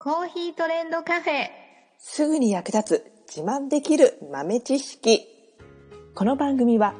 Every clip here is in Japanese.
コーヒートレンドカフェ、すぐに役立つ自慢できる豆知識。この番組は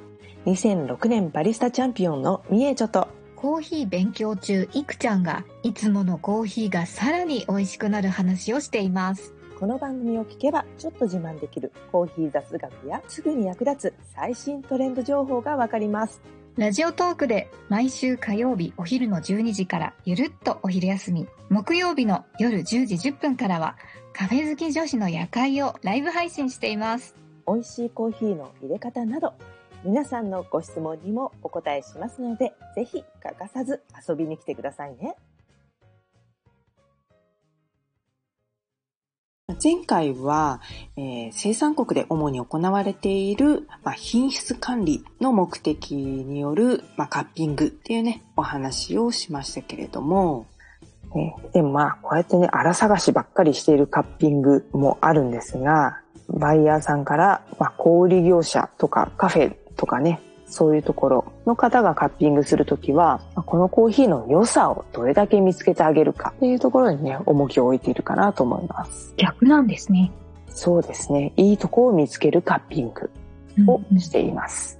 2006年バリスタチャンピオンのみえちょとコーヒー勉強中いくちゃんがいつものコーヒーがさらに美味しくなる話をしています。この番組を聞けばちょっと自慢できるコーヒー雑学やすぐに役立つ最新トレンド情報がわかります。ラジオトークで毎週火曜日お昼の12時からゆるっとお昼休み、木曜日の夜10時10分からはカフェ好き女子の夜会をライブ配信しています。美味しいコーヒーの入れ方など皆さんのご質問にもお答えしますので、ぜひ欠かさず遊びに来てくださいね。前回は、生産国で主に行われている、品質管理の目的による、カッピングっていうね、お話をしましたけれども、でもこうやってね、荒探しばっかりしているカッピングもあるんですが、バイヤーさんから、小売業者とかカフェとかね、そういうところの方がカッピングするときは、このコーヒーの良さをどれだけ見つけてあげるかっていうところにね、重きを置いているかなと思います。逆なんですね。そうですね。いいとこを見つけるカッピングをしています。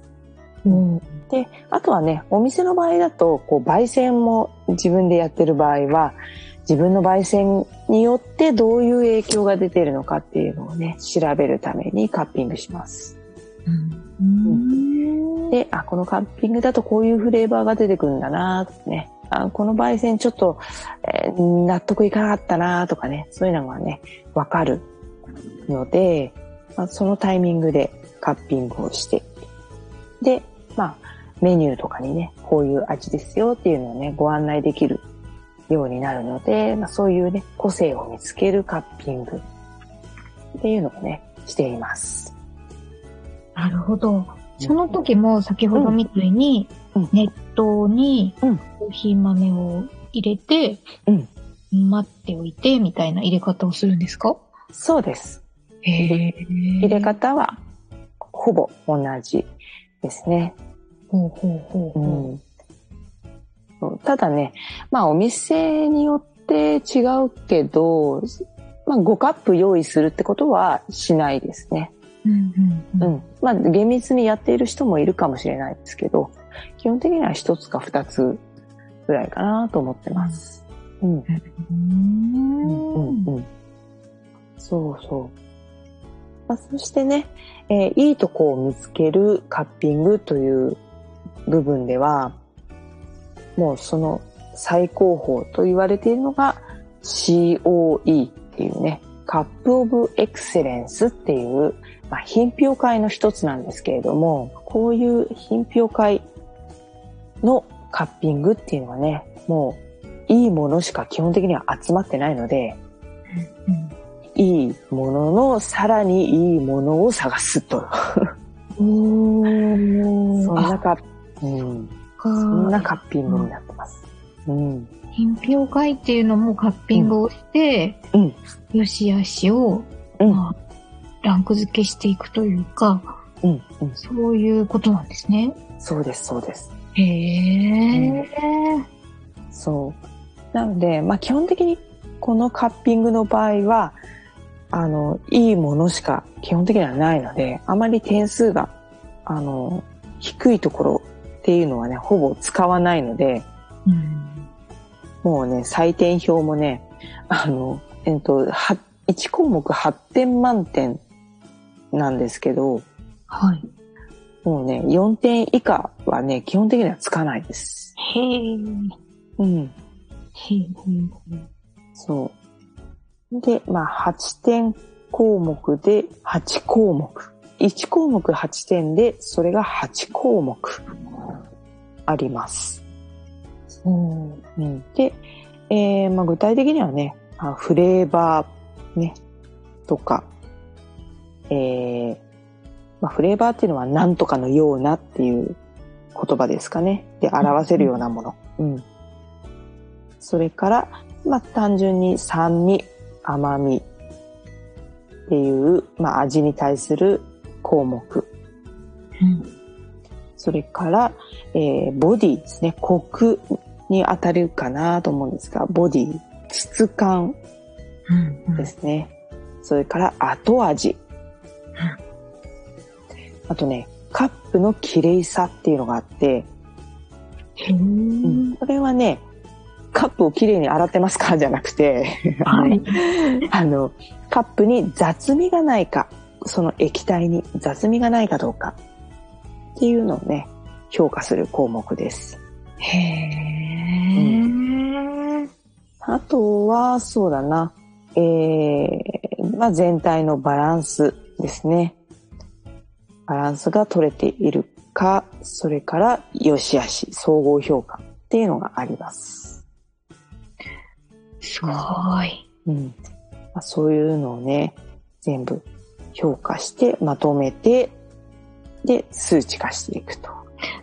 で、あとはね、お店の場合だと、焙煎も自分でやってる場合は、自分の焙煎によってどういう影響が出ているのかっていうのをね、調べるためにカッピングします。で、このカッピングだとこういうフレーバーが出てくるんだなとかね、この焙煎ちょっと、納得いかなかったなとかね、そういうのがね、わかるので、そのタイミングでカッピングをして、で、メニューとかにね、こういう味ですよっていうのをね、ご案内できるようになるので、そういうね、個性を見つけるカッピングっていうのをね、しています。なるほど。その時も先ほどみたいに、熱湯にコーヒー豆を入れて、待っておいてみたいな入れ方をするんですか？そうです。入れ方はほぼ同じですね。ただね、お店によって違うけど、5カップ用意するってことはしないですね。厳密にやっている人もいるかもしれないですけど、基本的には1つか2つぐらいかなと思ってます。そうそう。そしてね、いいとこを見つけるカッピングという部分では、もうその最高峰と言われているのが COE っていうね、カップオブエクセレンスっていう、品評会の一つなんですけれども、こういう品評会のカッピングっていうのはね、もういいものしか基本的には集まってないので、いいもののさらにいいものを探すと。そんなカッピングになってます。品評会っていうのもカッピングをして、良し悪しを、ランク付けしていくというか、そういうことなんですね。そうです、そうです。へえ、そう。なので、基本的にこのカッピングの場合は、いいものしか基本的にはないので、あまり点数が、低いところっていうのはね、ほぼ使わないので、もうね、採点表もね、1項目8点満点なんですけど、もうね、4点以下はね、基本的にはつかないです。そう。で、8点項目で8項目。1項目8点で、それが8項目あります。で、具体的にはね、フレーバー、ね、とか、フレーバーっていうのはなんとかのようなっていう言葉ですかね。で、表せるようなもの。それから、単純に酸味、甘みっていう、味に対する項目。それから、ボディですね。コクに当たるかなと思うんですが、ボディ、質感。ですね。それから後味、あとねカップの綺麗さっていうのがあって、これはねカップを綺麗に洗ってますかじゃなくて、はい、カップに雑味がないか、その液体に雑味がないかどうかっていうのをね評価する項目です。へえ、うん。あとはそうだな、全体のバランスですね。バランスが取れているか、それから良し悪し総合評価っていうのがあります。すごい。うん。そういうのをね全部評価してまとめてで数値化していくと。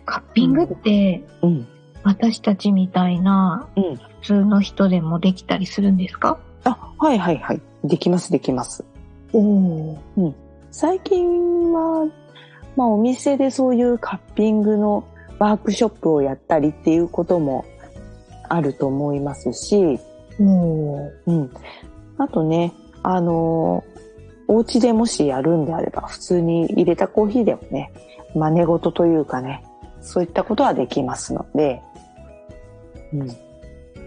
カッピングって、うん、私たちみたいな、うん、普通の人でもできたりするんですか？はいはいはい、できますできます。うん、最近は、お店でそういうカッピングのワークショップをやったりっていうこともあると思いますし、うん、あとねお家でもしやるんであれば普通に入れたコーヒーでもね真似事というかねそういったことはできますので、うん、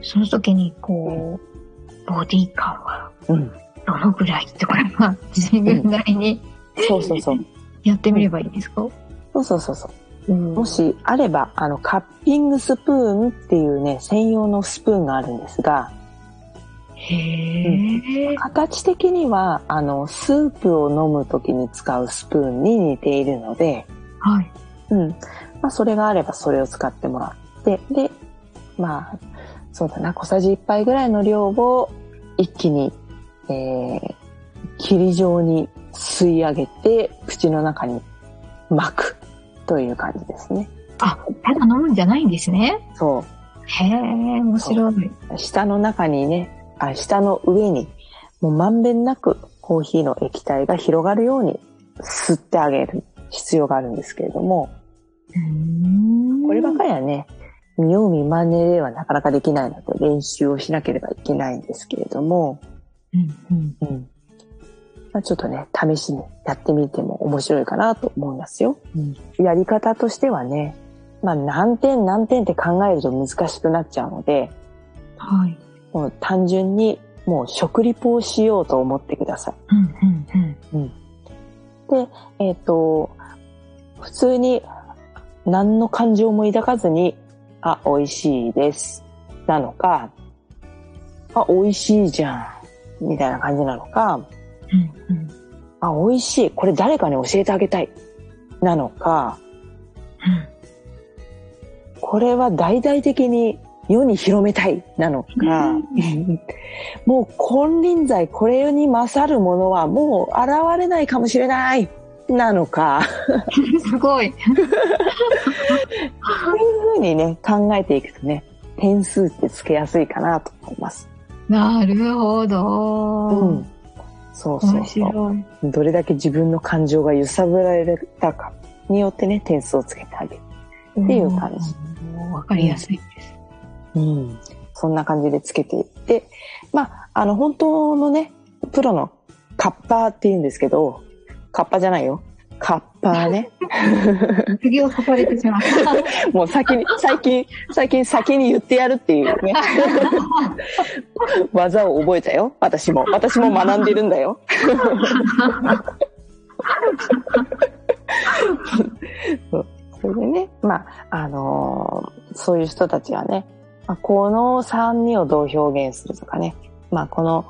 その時にこうボディ感はどのぐらいとかは自分なりに、うん、そうそうそうやってみればいいんですか？そう、うん、もしあればカッピングスプーンっていうね専用のスプーンがあるんですが、うん、形的にはスープを飲むときに使うスプーンに似ているので、はい、うん、それがあればそれを使ってもらってでそうだな小さじ1杯ぐらいの量を一気に、霧状に吸い上げて口の中に巻くという感じですね。ただ飲むんじゃないんですね。そう。へえ、面白い。舌の中にね。舌の上にもうまんべんなくコーヒーの液体が広がるように吸ってあげる必要があるんですけれども、こればかりはね見よう見まねではなかなかできないので練習をしなければいけないんですけれども、ちょっとね試しにやってみても面白いかなと思いますよ、うん、やり方としてはね、何点何点って考えると難しくなっちゃうので、はい、もう単純にもう食リポをしようと思ってください。で、普通に何の感情も抱かずに、美味しいです。なのか、美味しいじゃん。みたいな感じなのか、美味しい。これ誰かに教えてあげたい。なのか、これは大々的に世に広めたいなのか、もう金輪際これに勝るものはもう現れないかもしれないなのかすごいそういう風にね考えていくとね点数ってつけやすいかなと思います。なるほど、うん、そう、どれだけ自分の感情が揺さぶられたかによってね点数をつけてあげるっていう感じ。わかりやすいです、うん、そんな感じでつけていって、本当のねプロのカッパーって言うんですけど、カッパじゃないよ、カッパーね次を刺されてしまったもう先に言ってやるっていうね技を覚えたよ。私も学んでるんだよそれでね、そういう人たちはねこの酸味をどう表現するとかね、この、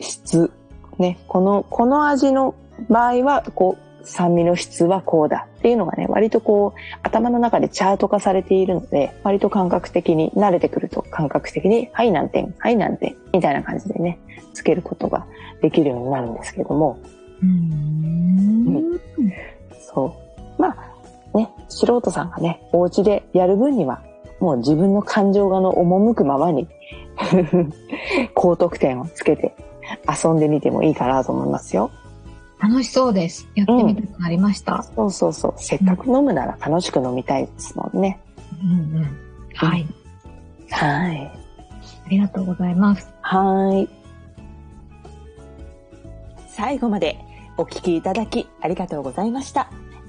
質、ね、この味の場合は、酸味の質はこうだっていうのがね、割と頭の中でチャート化されているので、割と感覚的に、慣れてくると感覚的に、はい何点、はい何点、みたいな感じでね、つけることができるようになるんですけども。そう。ね、素人さんがね、お家でやる分には、もう自分の感情がの赴くままに高得点をつけて遊んでみてもいいかなと思いますよ。楽しそうです。やってみたくなりました、そう、せっかく飲むなら楽しく飲みたいですもんね、はい、ありがとうございます。はい。最後までお聞きいただきありがとうございました。